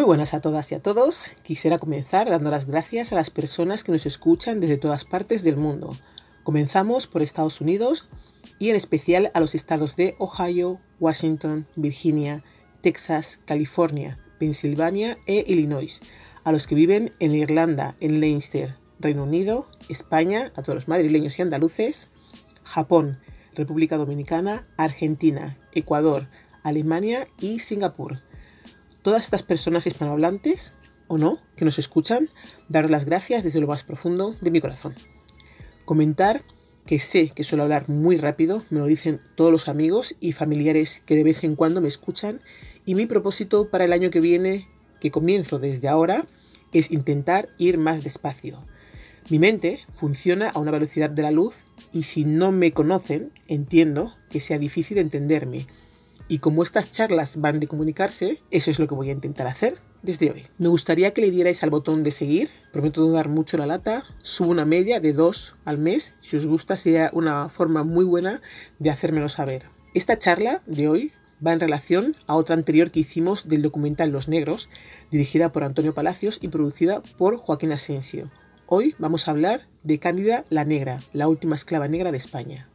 Muy buenas a todas y a todos. Quisiera comenzar dando las gracias a las personas que nos escuchan desde todas partes del mundo. Comenzamos por Estados Unidos y en especial a los estados de Ohio, Washington, Virginia, Texas, California, Pensilvania e Illinois, a los que viven en Irlanda, en Leinster, Reino Unido, España, a todos los madrileños y andaluces, Japón, República Dominicana, Argentina, Ecuador, Alemania y Singapur. Todas estas personas hispanohablantes, o no, que nos escuchan, daros las gracias desde lo más profundo de mi corazón. Comentar que sé que suelo hablar muy rápido, me lo dicen todos los amigos y familiares que de vez en cuando me escuchan, y mi propósito para el año que viene, que comienzo desde ahora, es intentar ir más despacio. Mi mente funciona a una velocidad de la luz y si no me conocen, entiendo que sea difícil entenderme. Y como estas charlas van de comunicarse, eso es lo que voy a intentar hacer desde hoy. Me gustaría que le dierais al botón de seguir, prometo no dar mucho la lata, subo una media de 2 al mes, si os gusta sería una forma muy buena de hacérmelo saber. Esta charla de hoy va en relación a otra anterior que hicimos del documental Los Negros, dirigida por Antonio Palacios y producida por Joaquín Asensio. Hoy vamos a hablar de Cándida la Negra, la última esclava negra de España.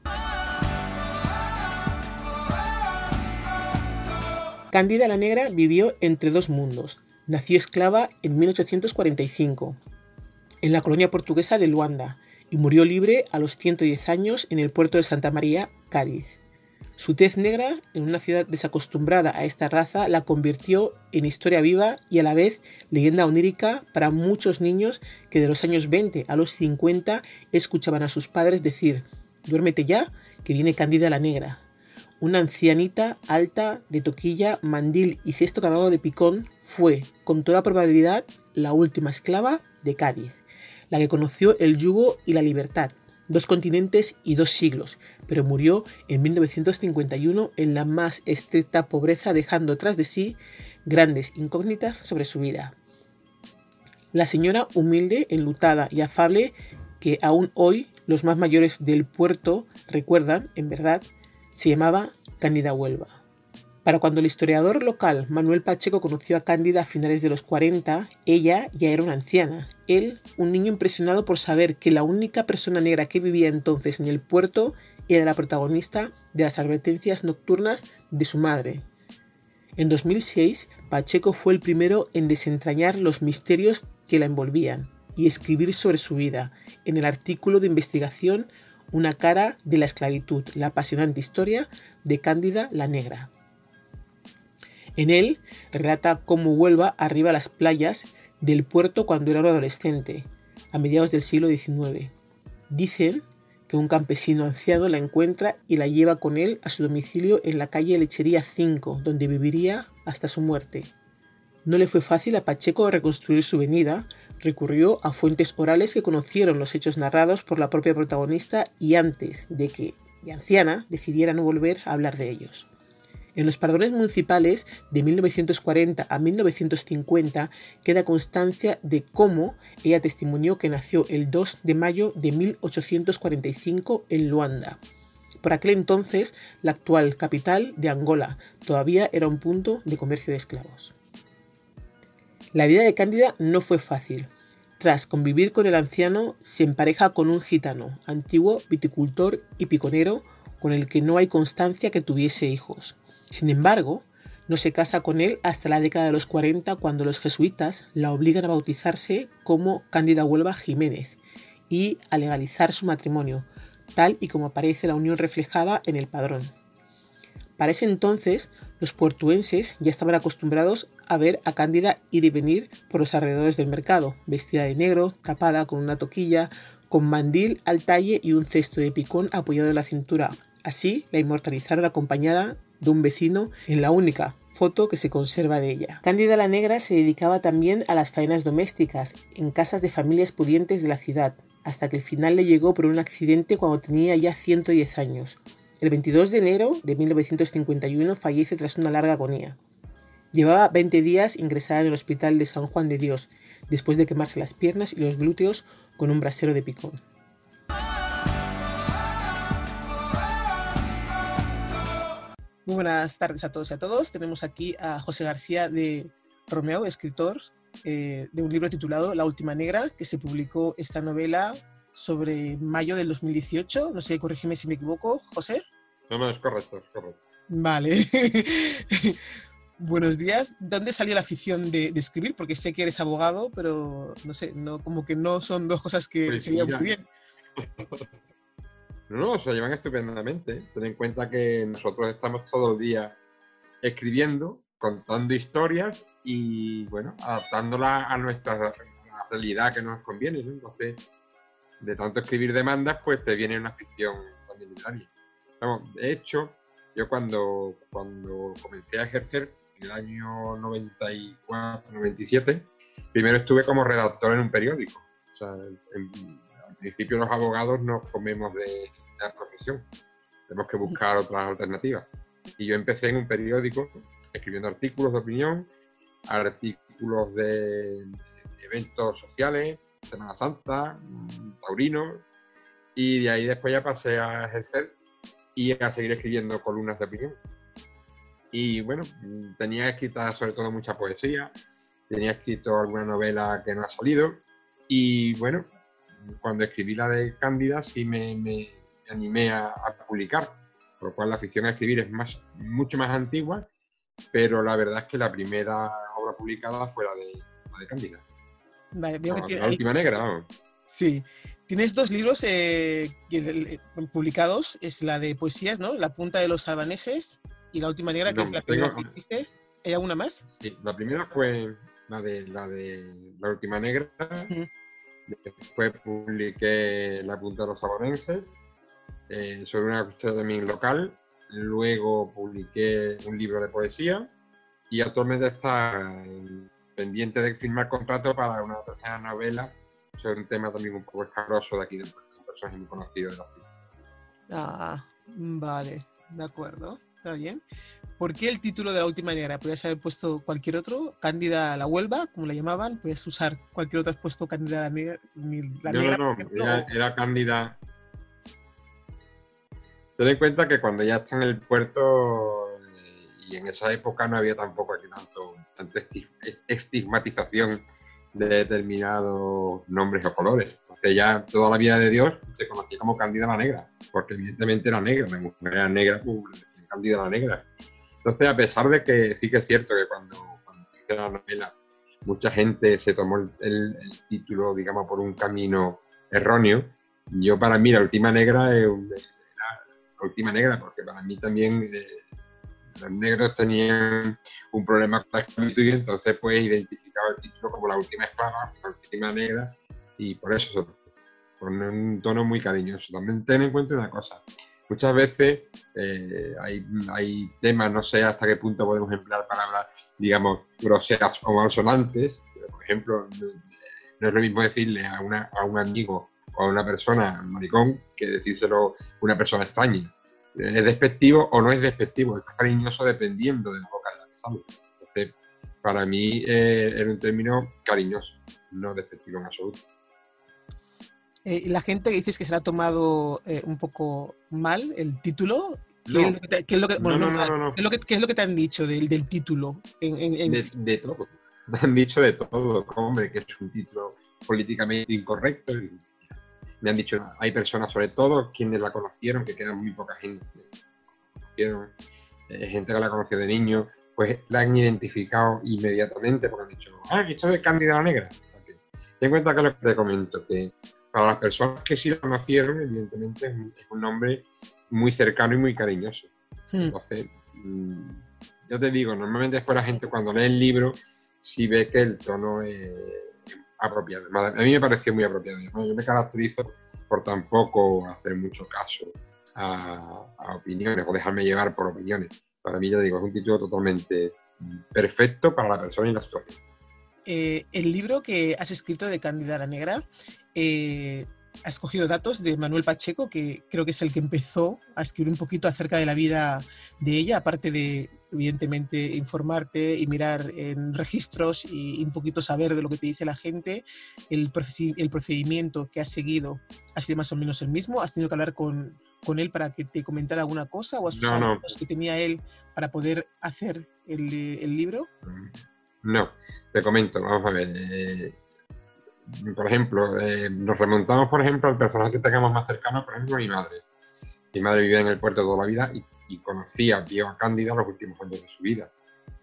Cándida la Negra vivió entre dos mundos. Nació esclava en 1845, en la colonia portuguesa de Luanda, y murió libre a los 110 años en el puerto de Santa María, Cádiz. Su tez negra, en una ciudad desacostumbrada a esta raza, la convirtió en historia viva y a la vez leyenda onírica para muchos niños que de los años 20 a los 50 escuchaban a sus padres decir «Duérmete ya, que viene Cándida la Negra». Una ancianita alta, de toquilla, mandil y cesto cargado de picón, fue, con toda probabilidad, la última esclava de Cádiz, la que conoció el yugo y la libertad, 2 continentes y 2 siglos, pero murió en 1951 en la más estricta pobreza, dejando tras de sí grandes incógnitas sobre su vida. La señora humilde, enlutada y afable, que aún hoy los más mayores del puerto recuerdan, en verdad, se llamaba Cándida Huelva. Para cuando el historiador local Manuel Pacheco conoció a Cándida a finales de los 40, ella ya era una anciana. Él, un niño impresionado por saber que la única persona negra que vivía entonces en el puerto era la protagonista de las advertencias nocturnas de su madre. En 2006, Pacheco fue el primero en desentrañar los misterios que la envolvían y escribir sobre su vida en el artículo de investigación Una cara de la esclavitud, la apasionante historia de Cándida la Negra. En él relata cómo Huelva arriba a las playas del puerto cuando era un adolescente, a mediados del siglo XIX. Dicen que un campesino anciano la encuentra y la lleva con él a su domicilio en la calle Lechería 5, donde viviría hasta su muerte. No le fue fácil a Pacheco reconstruir su venida, recurrió a fuentes orales que conocieron los hechos narrados por la propia protagonista y antes de que, de anciana, decidiera no volver a hablar de ellos. En los pardones municipales de 1940 a 1950 queda constancia de cómo ella testimonió que nació el 2 de mayo de 1845 en Luanda. Por aquel entonces, la actual capital de Angola todavía era un punto de comercio de esclavos. La vida de Cándida no fue fácil. Tras convivir con el anciano, se empareja con un gitano, antiguo viticultor y piconero, con el que no hay constancia que tuviese hijos. Sin embargo, no se casa con él hasta la década de los 40, cuando los jesuitas la obligan a bautizarse como Cándida Huelva Jiménez y a legalizar su matrimonio, tal y como aparece la unión reflejada en el padrón. Para ese entonces, los portuenses ya estaban acostumbrados a ver a Cándida ir y venir por los alrededores del mercado, vestida de negro, tapada con una toquilla, con mandil al talle y un cesto de picón apoyado en la cintura. Así la inmortalizaron acompañada de un vecino en la única foto que se conserva de ella. Cándida la Negra se dedicaba también a las faenas domésticas, en casas de familias pudientes de la ciudad, hasta que el final le llegó por un accidente cuando tenía ya 110 años. El 22 de enero de 1951 fallece tras una larga agonía. Llevaba 20 días ingresada en el hospital de San Juan de Dios, después de quemarse las piernas y los glúteos con un brasero de picón. Muy buenas tardes a todos y a todas. Tenemos aquí a José García de Romeo, escritor, de un libro titulado La última negra, que se publicó esta novela sobre mayo del 2018. No sé, corrígeme si me equivoco, José. No, es correcto, es correcto. Vale. Buenos días. ¿Dónde salió la afición de escribir? Porque sé que eres abogado, pero no sé, no, como que no son dos cosas que pues se llevan muy bien. No, se llevan estupendamente. Ten en cuenta que nosotros estamos todo el día escribiendo, contando historias y, bueno, adaptándolas a nuestra realidad que nos conviene, ¿no? Entonces, de tanto escribir demandas, pues te viene una afición también literaria. Vamos, de hecho, yo cuando comencé a ejercer, en el año 94-97, primero estuve como redactor en un periódico. O sea, al principio los abogados nos comemos de la profesión. Tenemos que buscar otras alternativas. Y yo empecé en un periódico escribiendo artículos de opinión, artículos de eventos sociales, Semana Santa, taurinos, y de ahí después ya pasé a ejercer y a seguir escribiendo columnas de opinión. Y bueno, tenía escrita sobre todo mucha poesía, tenía escrito alguna novela que no ha salido, y bueno, cuando escribí la de Cándida sí me animé a publicar, por lo cual la afición a escribir es mucho más antigua, pero la verdad es que la primera obra publicada fue la de Cándida. Vale, veo que la última negra, vamos. Sí. Tienes dos libros publicados, es la de poesías, ¿no? La punta de los albaneses y la última negra, que es la primera que hiciste. ¿Hay alguna más? Sí, la primera fue la de la última negra. Uh-huh. Después publiqué la punta de los albaneses, sobre una cuestión también local. Luego publiqué un libro de poesía y actualmente está pendiente de firmar contrato para una tercera novela sobre un tema también un poco escabroso de aquí, de un personaje muy conocido de la ciudad. Ah, vale, de acuerdo, está bien. ¿Por qué el título de La última negra? ¿Podrías haber puesto cualquier otro? ¿Cándida la Huelva, como la llamaban? ¿Podrías usar cualquier otro? ¿Has puesto Cándida la Negra? No, era Cándida. Ten en cuenta que cuando ya está en el puerto, y en esa época no había tampoco aquí tanta estigmatización de determinados nombres o colores. Entonces ya toda la vida de Dios se conocía como Cándida la Negra, porque evidentemente era negra, la mujer era negra, Cándida la Negra. Entonces, a pesar de que sí que es cierto que cuando hice la novela mucha gente se tomó el título, digamos, por un camino erróneo, yo para mí la última negra la última negra, porque para mí también los negros tenían un problema con la esclavitud y entonces pues identificaba el título como la última esclava, la última negra, y por eso, con un tono muy cariñoso. También ten en cuenta una cosa, muchas veces hay temas, no sé hasta qué punto podemos emplear palabras, digamos, groseras o malsonantes, pero por ejemplo, no es lo mismo decirle a un amigo o a una persona maricón que decírselo a una persona extraña. ¿Es despectivo o no es despectivo? Es cariñoso dependiendo del vocal que sale. Entonces, para mí era un término cariñoso, no despectivo en absoluto. La gente que dices que se le ha tomado un poco mal el título, ¿qué es lo que te han dicho del título? De todo. Me han dicho de todo. Hombre, que es un título políticamente incorrecto. Me han dicho, hay personas, sobre todo quienes la conocieron, que quedan muy poca gente, gente que la conoció de niño, pues la han identificado inmediatamente porque han dicho, esto es Cándida la Negra. Ten en cuenta que lo que te comento, que para las personas que sí la conocieron, evidentemente es un nombre muy cercano y muy cariñoso. Sí. Entonces, yo te digo, normalmente después la gente cuando lee el libro, sí ve que el tono es apropiado. A mí me pareció muy apropiado. Yo me caracterizo por tampoco hacer mucho caso a opiniones o dejarme llevar por opiniones. Para mí, ya digo, es un título totalmente perfecto para la persona y la situación. El libro que has escrito de Cándida la Negra, has cogido datos de Manuel Pacheco, que creo que es el que empezó a escribir un poquito acerca de la vida de ella, aparte de, evidentemente, informarte y mirar en registros y un poquito saber de lo que te dice la gente. El procedimiento que has seguido ha sido más o menos el mismo. ¿Has tenido que hablar con él para que te comentara alguna cosa o has usado los que tenía él para poder hacer el libro? No, te comento, vamos a ver. Por ejemplo, nos remontamos, por ejemplo, al personaje que tengamos más cercano, por ejemplo, mi madre. Mi madre vivía en el puerto toda la vida y conocía, vio a Cándida los últimos años de su vida.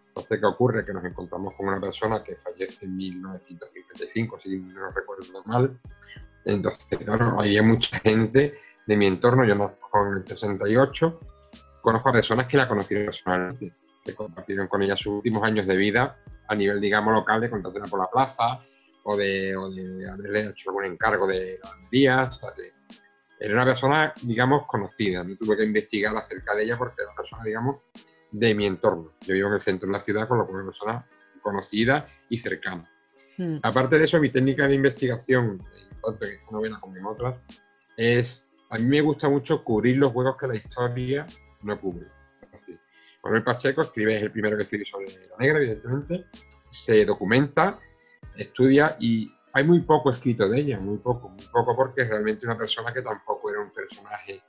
Entonces, ¿qué ocurre? Que nos encontramos con una persona que fallece en 1935, si no recuerdo mal. Entonces, claro, había mucha gente de mi entorno. Yo nací en el 68. Conozco a personas que la conocieron personalmente, que compartieron con ella sus últimos años de vida a nivel, digamos, local, de contratarla por la plaza o de haberle hecho algún encargo de lavanderías. O sea, era una persona, digamos, conocida. No tuve que investigar acerca de ella porque era una persona, digamos, de mi entorno. Yo vivo en el centro de la ciudad, con lo cual era una persona conocida y cercana. Mm. Aparte de eso, mi técnica de investigación, tanto en esta novela como en otras, es... A mí me gusta mucho cubrir los huecos que la historia no cubre. Así. Manuel Pacheco escribe, es el primero que escribe sobre la negra, evidentemente. Se documenta, estudia y hay muy poco escrito de ella, muy poco, porque es realmente una persona que tampoco era un personaje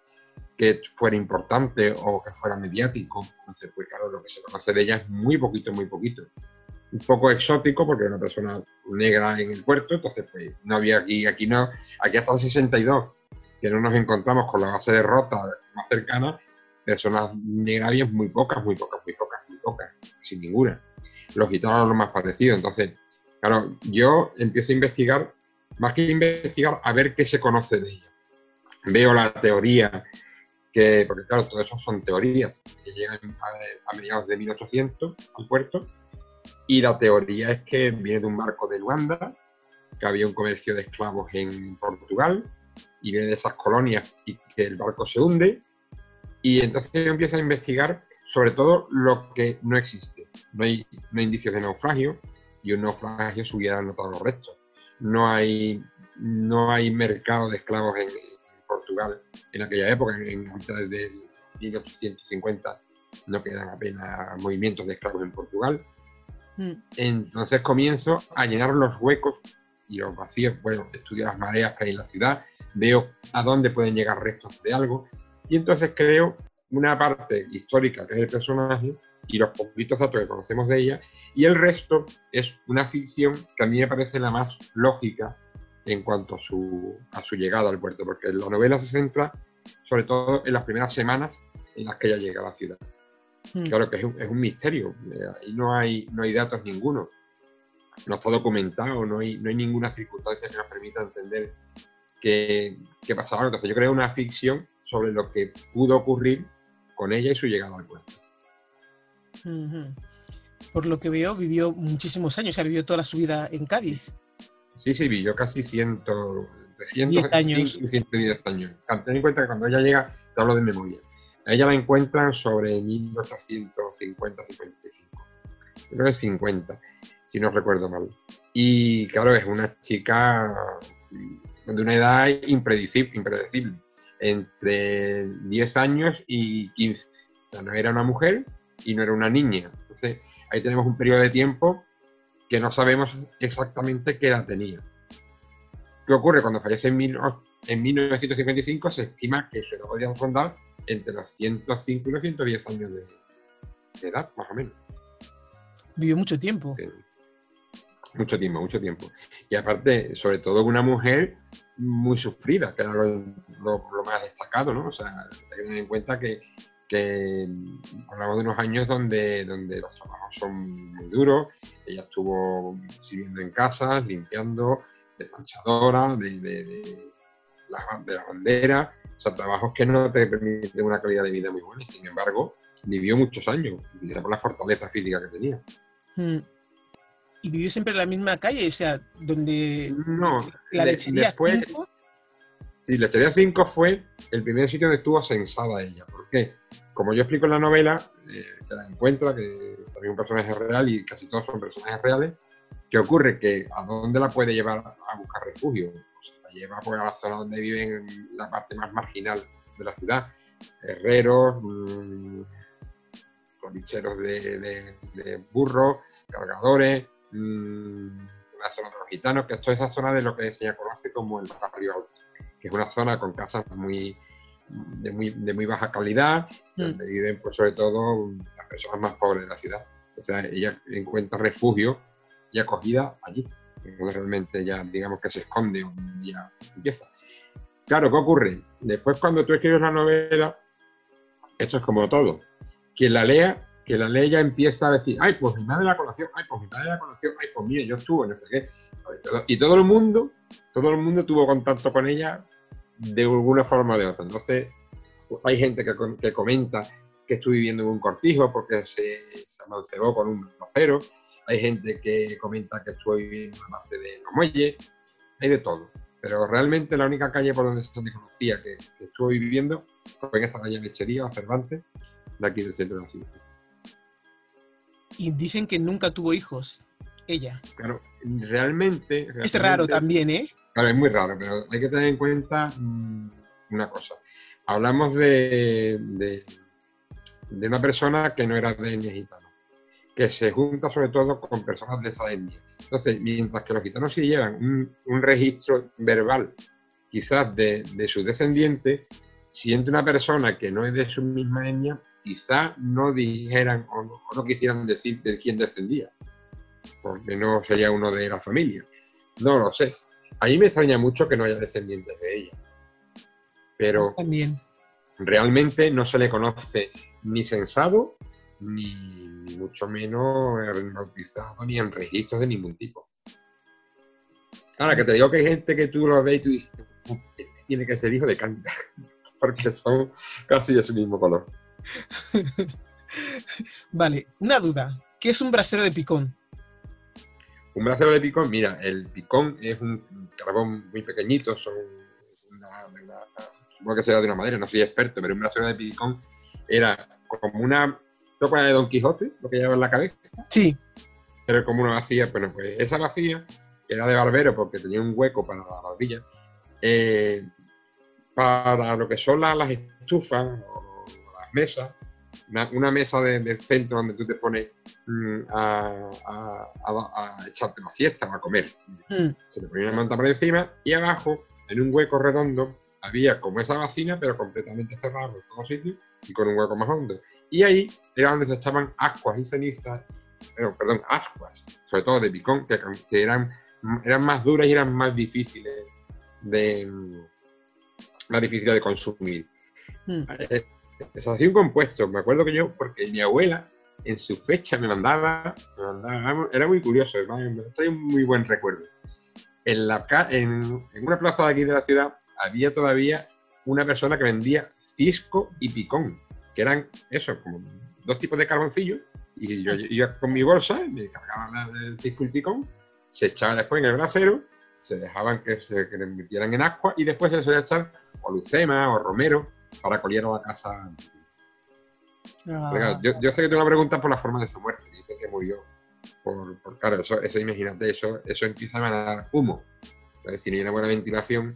que fuera importante o que fuera mediático. Entonces, pues claro, lo que se conoce de ella es muy poquito. Un poco exótico porque era una persona negra en el puerto, entonces pues no había aquí hasta el 62, que no nos encontramos con la base de Rota más cercana, personas negras muy pocas, sin ninguna. Los gitanos lo más parecido. Entonces, claro, yo empiezo a investigar, más que investigar, a ver qué se conoce de ella. Veo la teoría, porque claro, todo eso son teorías que llegan a mediados de 1800 al puerto, y la teoría es que viene de un barco de Luanda, que había un comercio de esclavos en Portugal, y viene de esas colonias y que el barco se hunde. Y entonces yo empiezo a investigar sobre todo lo que no existe. No hay indicios de naufragio, y un naufragio se hubiera notado los restos. No hay mercado de esclavos en Portugal en aquella época, en la mitad del 1850 no quedan apenas movimientos de esclavos en Portugal. Entonces comienzo a llenar los huecos y los vacíos. Bueno, estudio las mareas que hay en la ciudad, veo a dónde pueden llegar restos de algo, y entonces creo una parte histórica, que es el personaje, y los poquitos datos que conocemos de ella, y el resto es una ficción que a mí me parece la más lógica en cuanto a su llegada al puerto, porque la novela se centra sobre todo en las primeras semanas en las que ella llega a la ciudad. Claro que es un misterio, ahí no hay datos ninguno. No está documentado, no hay ninguna circunstancia que nos permita entender qué pasaba. Entonces yo creo una ficción sobre lo que pudo ocurrir con ella y su llegada al puerto. Uh-huh. Por lo que veo, vivió muchísimos años, o sea, vivió toda su vida en Cádiz. Sí, vivió casi 110 años. 110 años. Ten en cuenta que cuando ella llega, te hablo de memoria, a ella la encuentran sobre 1850-55. Yo creo que es 50. Si no recuerdo mal. Y claro, es una chica de una edad impredecible, entre 10 años y 15. O sea, no era una mujer y no era una niña. Entonces, ahí tenemos un periodo de tiempo que no sabemos exactamente qué edad tenía. ¿Qué ocurre? Cuando fallece en 1955, se estima que se lo podían rondar entre los 105 y los 110 años de edad, más o menos. Vivió mucho tiempo. Sí. Mucho tiempo. Y aparte, sobre todo una mujer muy sufrida, que era lo más destacado, ¿no? O sea, hay que tener en cuenta que hablamos de unos años donde los trabajos son muy duros. Ella estuvo sirviendo en casas, limpiando, de planchadora, de la bandera. O sea, trabajos que no te permiten una calidad de vida muy buena. Y sin embargo, vivió muchos años, por la fortaleza física que tenía. Mm. ¿Y vivió siempre en la misma calle? O sea, donde... No, la Lechería 5... Sí, la Lechería 5 fue el primer sitio donde estuvo censada ella. ¿Por qué? Como yo explico en la novela, te la encuentra, que también un personaje real, y casi todos son personajes reales. ¿Qué ocurre? Que ¿a dónde la puede llevar a buscar refugio? O sea, la lleva pues, a la zona donde viven, la parte más marginal de la ciudad. Herreros, colicheros de burros, cargadores... la zona de los gitanos, que esto es la zona de lo que se conoce como el barrio alto, que es una zona con casas muy baja calidad, donde viven pues, sobre todo las personas más pobres de la ciudad. O sea, ella encuentra refugio y acogida allí. Realmente ya, digamos que se esconde donde ella empieza. Claro, ¿qué ocurre? Después, cuando tú escribes la novela, esto es como todo. Quien la lea ya empieza a decir, ay, pues mi madre la conoció, ay, pues mi padre la conoció, ay, pues mira, yo estuve, no sé qué. Y todo el mundo tuvo contacto con ella de alguna forma o de otra. Entonces, pues hay gente que comenta que estuvo viviendo en un cortijo porque se amancebó con un rocero. Hay gente que comenta que estuvo viviendo en la parte de los muelles. Hay de todo. Pero realmente la única calle por donde se conocía que estuvo viviendo fue en esa calle Lechería o Cervantes, de aquí del centro de la ciudad. Y dicen que nunca tuvo hijos, ella. Claro, realmente... Es raro también, ¿eh? Claro, es muy raro, pero hay que tener en cuenta una cosa. Hablamos de una persona que no era de etnia gitana, que se junta sobre todo con personas de esa etnia. Entonces, mientras que los gitanos sí llevan un registro verbal, quizás de sus descendientes, si entre una persona que no es de su misma etnia, quizás no dijeran o no quisieran decir de quién descendía, porque no sería uno de la familia. No lo sé. A mí me extraña mucho que no haya descendientes de ella, pero también realmente no se le conoce ni censado, ni mucho menos bautizado, ni en registros de ningún tipo. Ahora, que te digo que hay gente que tú lo ves y tú dices, este tiene que ser hijo de Cándida, porque son casi de su mismo color. Vale, una duda. ¿Qué es un brasero de picón? Un brasero de picón, mira, el picón es un carbón muy pequeñito, son una supongo que será de una madera, no soy experto, pero un brasero de picón era como una toca de Don Quijote, lo que lleva en la cabeza. Sí. Pero como una vacía, pero pues esa vacía, que era de barbero porque tenía un hueco para la barbilla, para lo que son las estufas o las mesas, una mesa del centro donde tú te pones a echarte una siesta o a comer. Se te ponía una manta por encima y abajo, en un hueco redondo, había como esa vacina, pero completamente cerrada por todos sitios y con un hueco más hondo. Y ahí era donde se echaban ascuas y cenizas, ascuas, sobre todo de picón, que eran más duras y eran más difíciles de consumir. Se hacía un compuesto, me acuerdo que yo, porque mi abuela en su fecha me mandaba, era muy curioso, me trae un muy buen recuerdo. En una plaza de aquí de la ciudad había todavía una persona que vendía cisco y picón, que eran eso, como dos tipos de carboncillos, y yo iba con mi bolsa, me cargaba el cisco y picón, se echaba después en el brasero, se dejaban que le metieran en agua y después se les solía echar o lucema o romero para collar a la casa. Yo sé que tengo una pregunta por la forma de su muerte, dice que murió por claro, eso imagínate, eso empieza a emanar humo, entonces si no hay una buena ventilación,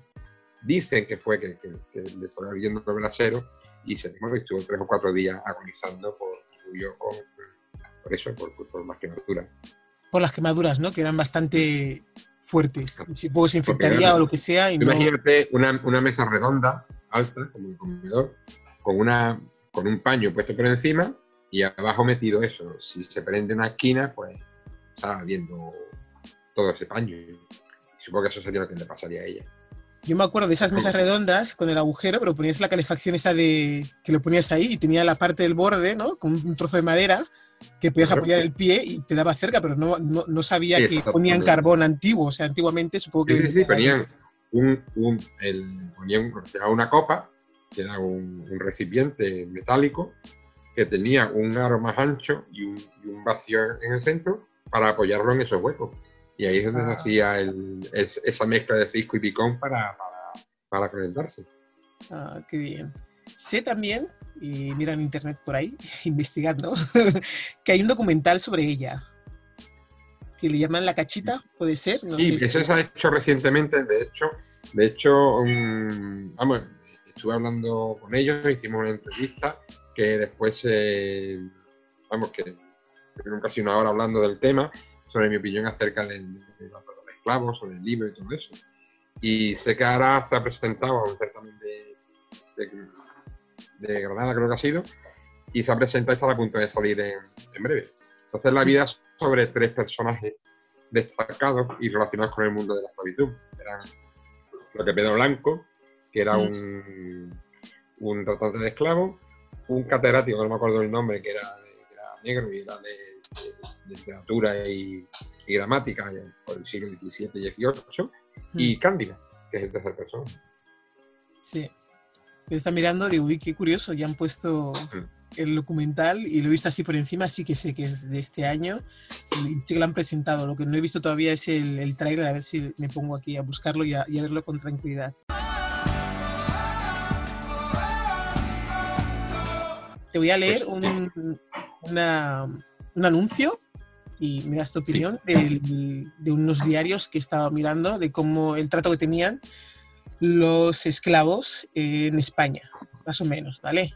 dicen que fue que le estaba viendo el brasero y se bueno, estuvo 3 o 4 días agonizando por las quemaduras. Por las quemaduras, ¿no? Que eran bastante fuertes. Supongo se infectaría o lo que sea. Y imagínate no... una mesa redonda, alta, como el comedor, con un paño puesto por encima y abajo metido eso. Si se prende una esquina, pues está ardiendo todo ese paño. Y supongo que eso sería lo que le pasaría a ella. Yo me acuerdo de esas mesas redondas con el agujero, pero ponías la calefacción esa que lo ponías ahí y tenía la parte del borde, ¿no? Con un trozo de madera que podías apoyar el pie y te daba cerca, pero no sabía sí, que ponían carbón antiguo. O sea, antiguamente supongo que... Sí, ponían una copa, que era un recipiente metálico, que tenía un aro más ancho y un vacío en el centro para apoyarlo en esos huecos. Y ahí es donde se hacía esa mezcla de cisco y picón para calentarse. Ah, qué bien. Sé también, y mira en internet por ahí, investigando, que hay un documental sobre ella, que le llaman La Cachita, ¿puede ser? No sí, sé eso se ha hecho recientemente, de hecho estuve hablando con ellos, hicimos una entrevista que después, que casi una hora hablando del tema, sobre mi opinión acerca de los esclavos, sobre el libro y todo eso. Y sé que ahora se ha presentado a un certamen de Granada, creo que ha sido, y se ha presentado y está a punto de salir en breve. Entonces la vida sobre tres personajes destacados y relacionados con el mundo de la esclavitud. Eran lo que Pedro Blanco, que era un tratante de esclavos, un catedrático, no me acuerdo el nombre, que era negro y era de literatura y gramática por el siglo XVII y XVIII, y Cándida, que es el tercer personaje. Sí. Yo estaba mirando, digo, uy, qué curioso, ya han puesto el documental y lo he visto así por encima, sí que sé que es de este año, sí que lo han presentado. Lo que no he visto todavía es el tráiler, a ver si me pongo aquí a buscarlo y a verlo con tranquilidad. Te voy a leer un anuncio y me das tu opinión de unos diarios que he estado mirando, de cómo el trato que tenían los esclavos en España, más o menos, ¿vale?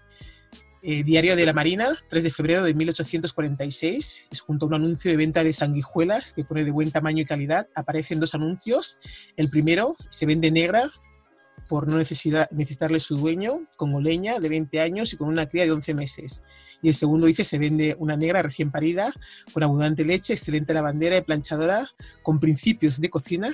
Diario de la Marina, 3 de febrero de 1846, es junto a un anuncio de venta de sanguijuelas que pone de buen tamaño y calidad. Aparecen dos anuncios. El primero se vende negra por no necesitarle su dueño, congoleña de 20 años y con una cría de 11 meses. Y el segundo dice, se vende una negra recién parida, con abundante leche, excelente lavandera y planchadora, con principios de cocina,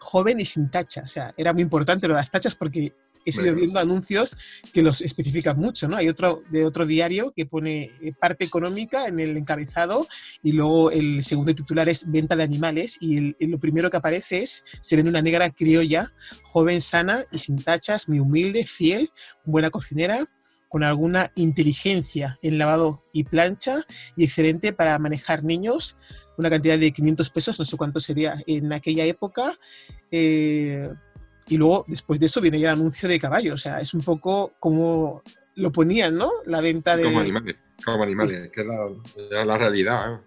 joven y sin tacha. O sea, era muy importante lo de las tachas porque he seguido viendo anuncios que los especifican mucho, ¿no? Hay otro diario que pone parte económica en el encabezado y luego el segundo titular es venta de animales y lo primero que aparece es se vende una negra criolla, joven, sana y sin tachas, muy humilde, fiel, buena cocinera, con alguna inteligencia en lavado y plancha y excelente para manejar niños, una cantidad de 500 pesos, no sé cuánto sería en aquella época, y luego después de eso viene ya el anuncio de caballo, o sea, es un poco como lo ponían, ¿no? La venta de... Como animales, es que era la realidad, ¿eh?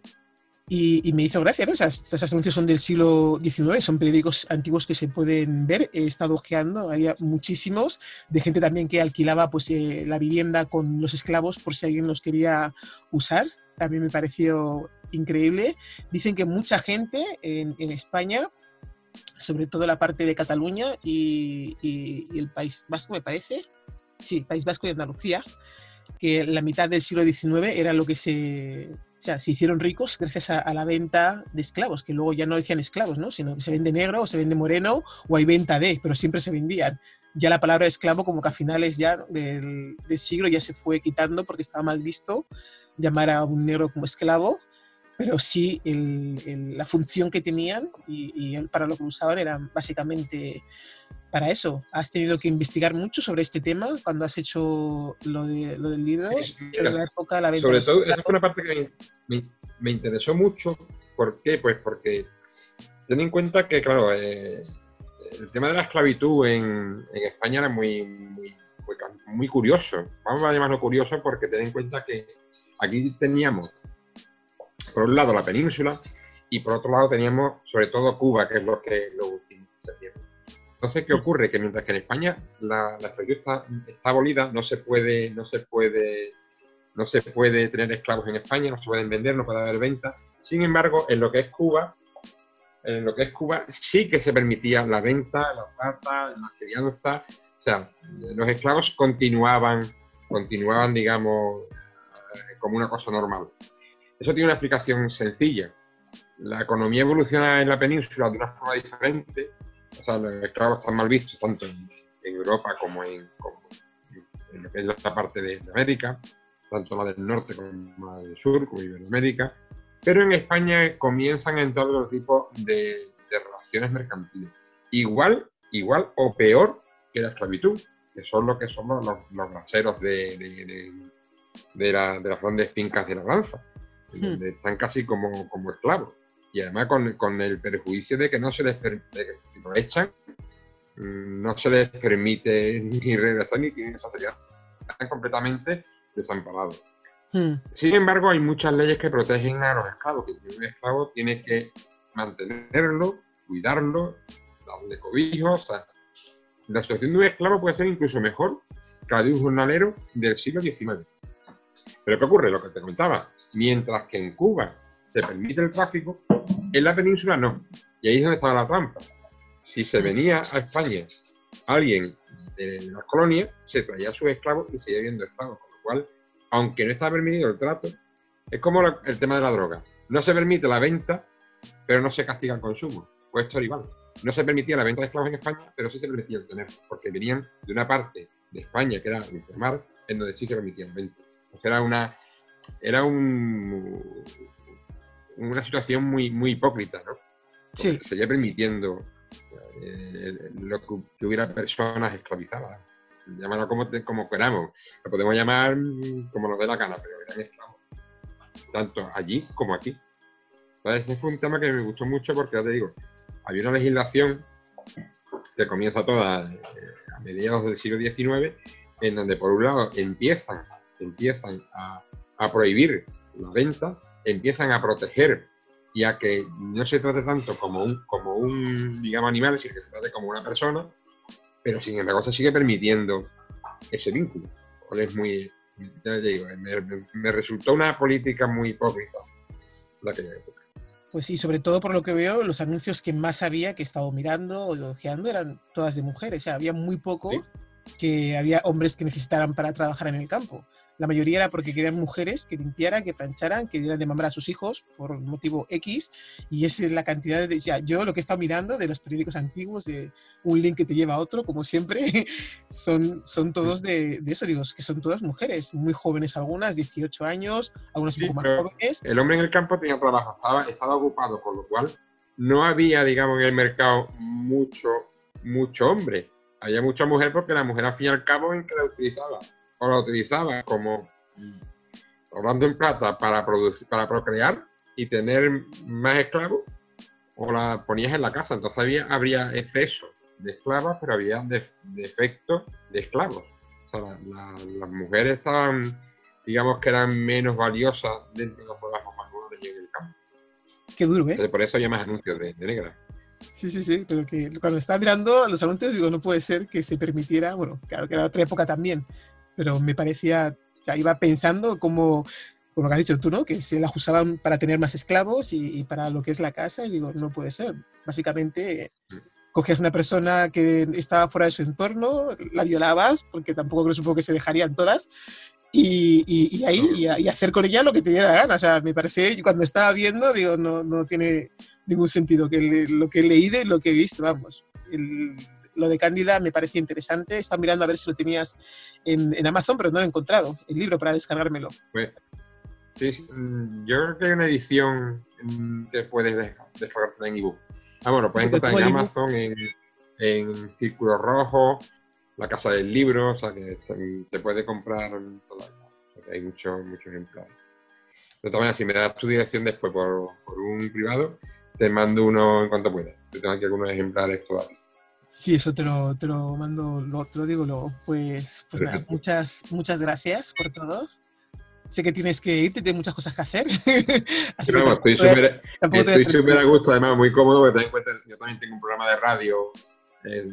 Y me hizo gracia, ¿no? O sea, estos anuncios son del siglo XIX, son periódicos antiguos que se pueden ver. He estado ojeando, había muchísimos, de gente también que alquilaba pues, la vivienda con los esclavos por si alguien los quería usar. También me pareció increíble. Dicen que mucha gente en España, sobre todo la parte de Cataluña y el País Vasco, me parece, sí, País Vasco y Andalucía, que la mitad del siglo XIX era lo que se hicieron ricos gracias a la venta de esclavos, que luego ya no decían esclavos, ¿no? Sino que se vende negro o se vende moreno o hay venta de, pero siempre se vendían. Ya la palabra esclavo como que a finales ya del siglo ya se fue quitando porque estaba mal visto llamar a un negro como esclavo, pero sí la función que tenían y para lo que usaban era básicamente para eso. ¿Has tenido que investigar mucho sobre este tema cuando has hecho lo del libro? Sí, mira, en la época, la venta sobre todo, esa fue una parte que me interesó mucho. ¿Por qué? Pues porque ten en cuenta que, claro, el tema de la esclavitud en España era muy curioso. Vamos a llamarlo curioso porque ten en cuenta que aquí teníamos, por un lado, la península y por otro lado teníamos, sobre todo, Cuba, que es lo que se pierde. Entonces, ¿qué ocurre? Que mientras que en España la esclavitud está abolida, no se puede tener esclavos en España, no se pueden vender, no puede haber venta. Sin embargo, en lo que es Cuba sí que se permitía la venta, la plata, la crianza. O sea, los esclavos continuaban, digamos, como una cosa normal. Eso tiene una explicación sencilla. La economía evoluciona en la península de una forma diferente. O sea, los esclavos están mal vistos tanto en Europa como en lo que es la parte de América, tanto la del norte como la del sur, como Iberoamérica. Pero en España comienzan a entrar otro tipo de relaciones mercantiles. Igual o peor que la esclavitud, que son lo que son los braceros de las grandes fincas de labranza, donde están casi como esclavos. Y además con el perjuicio de que no se les permite, que si lo echan, no se les permite ni regresar ni tienen esa seguridad. Están completamente desamparados. Sin embargo, hay muchas leyes que protegen a los esclavos. Que un esclavo tiene que mantenerlo, cuidarlo, darle cobijo. O sea, la situación de un esclavo puede ser incluso mejor que la de un jornalero del siglo XIX. Pero ¿qué ocurre? Lo que te comentaba. Mientras que en Cuba se permite el tráfico, en la península no. Y ahí es donde estaba la trampa. Si se venía a España alguien de las colonias, se traía a sus esclavos y seguía viendo esclavos. Con lo cual, aunque no estaba permitido el trato, Es como el tema de la droga. No se permite la venta, pero no se castiga el consumo. Pues esto era igual. No se permitía la venta de esclavos en España, pero sí se permitía el tener, porque venían de una parte de España, que era el ultramar, en donde sí se permitían ventas. Entonces era una situación muy hipócrita, ¿no? Sí. Se iba permitiendo lo que hubiera personas esclavizadas, llámalo como queramos, lo podemos llamar como nos dé la gana, pero eran esclavos, tanto allí como aquí. Entonces, ese fue un tema que me gustó mucho porque, ya te digo, había una legislación que comienza toda a mediados del siglo XIX, en donde por un lado empiezan a prohibir la venta, empiezan a proteger y a que no se trate tanto como un digamos, animal, sino que se trate como una persona, pero sin embargo se sigue permitiendo ese vínculo. Es muy, ya te digo, me resultó una política muy hipócrita la que yo creo. Pues y sobre todo por lo que veo, los anuncios que más había, que he estado mirando o ojeando, eran todas de mujeres. O sea, había muy poco ¿sí? que había hombres que necesitaran para trabajar en el campo. La mayoría era porque querían mujeres que limpiaran, que plancharan, que dieran de mamar a sus hijos por motivo X, y esa es la cantidad de... Ya, yo lo que he estado mirando de los periódicos antiguos, de un link que te lleva a otro, como siempre, son todos de eso, digo, que son todas mujeres, muy jóvenes algunas, 18 años, algunas sí, un poco más jóvenes. El hombre en el campo tenía trabajo, estaba ocupado, con lo cual no había, digamos, en el mercado mucho hombre. Había mucha mujer porque la mujer, al fin y al cabo, en que la utilizaba. O la utilizaba como ahorrando en plata para procrear y tener más esclavos, o la ponías en la casa. Entonces habría exceso de esclavas, pero había defecto de esclavos. O sea, las mujeres estaban, digamos, que eran menos valiosas dentro de los trabajos manuales y en el campo. Qué duro, ¿eh? Entonces, por eso hay más anuncios de negras. Sí, pero que cuando estaba mirando los anuncios, digo, no puede ser que se permitiera, bueno, claro que era otra época también, pero me parecía, o sea, iba pensando como lo que has dicho tú, ¿no? Que se las usaban para tener más esclavos y para lo que es la casa, y digo, no puede ser. Básicamente, cogías una persona que estaba fuera de su entorno, la violabas, porque tampoco creo, supongo que se dejarían todas, y hacer con ella lo que te diera la gana. O sea, me parece, yo cuando estaba viendo, digo, no tiene ningún sentido, que lo que he leído y lo que he visto, vamos. Lo de Cándida me parecía interesante. Estaba mirando a ver si lo tenías en Amazon, pero no lo he encontrado, el libro, para descargármelo. Pues, sí, yo creo que hay una edición que puedes descargar en ebook. Lo puedes encontrar en Amazon, en Círculo Rojo, la Casa del Libro, o sea que se puede comprar todavía. O sea, hay muchos ejemplares. De todas maneras, si me das tu dirección después por un privado, te mando uno en cuanto pueda. Yo tengo aquí algunos ejemplares todavía. Sí, eso te lo mando, te lo digo luego. Pues nada, muchas gracias por todo. Sé que tienes que irte, tienes muchas cosas que hacer. Así que estoy súper a gusto, además muy cómodo, porque ten en cuenta que yo también tengo un programa de radio, que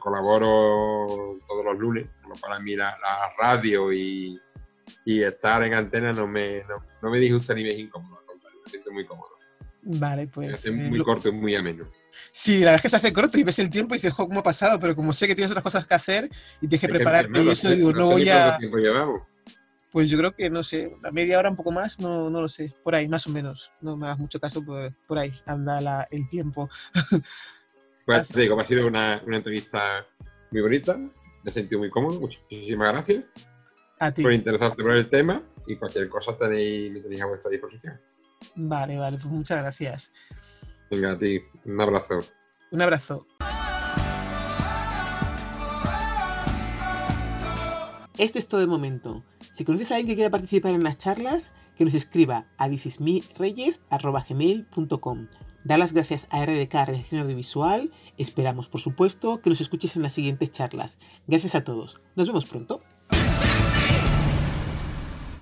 colaboro todos los lunes. Para mí la radio y estar en antena no me disgusta ni me es incómodo, me siento muy cómodo. Vale, pues... Es muy corto y muy ameno. Sí, la verdad es que se hace corto y ves el tiempo y dices, ¿cómo ha pasado? Pero como sé que tienes otras cosas que hacer y tienes que prepararte y eso, digo, no voy a... Pues yo creo que, no sé, la media hora, un poco más, no lo sé, por ahí, más o menos. No me hagas mucho caso, por ahí anda el tiempo. Pues te digo, me ha sido una entrevista muy bonita, me he sentido muy cómodo, muchísimas gracias. A ti. Por interesarte por el tema, y cualquier cosa me tenéis a vuestra disposición. Vale, pues muchas gracias. Venga, a ti, un abrazo. Un abrazo. Esto es todo de momento. Si conoces a alguien que quiera participar en las charlas, que nos escriba a thisismereyes@gmail.com. Da las gracias a RDK Redacción Audiovisual. Esperamos, por supuesto, que nos escuches en las siguientes charlas. Gracias a todos. Nos vemos pronto.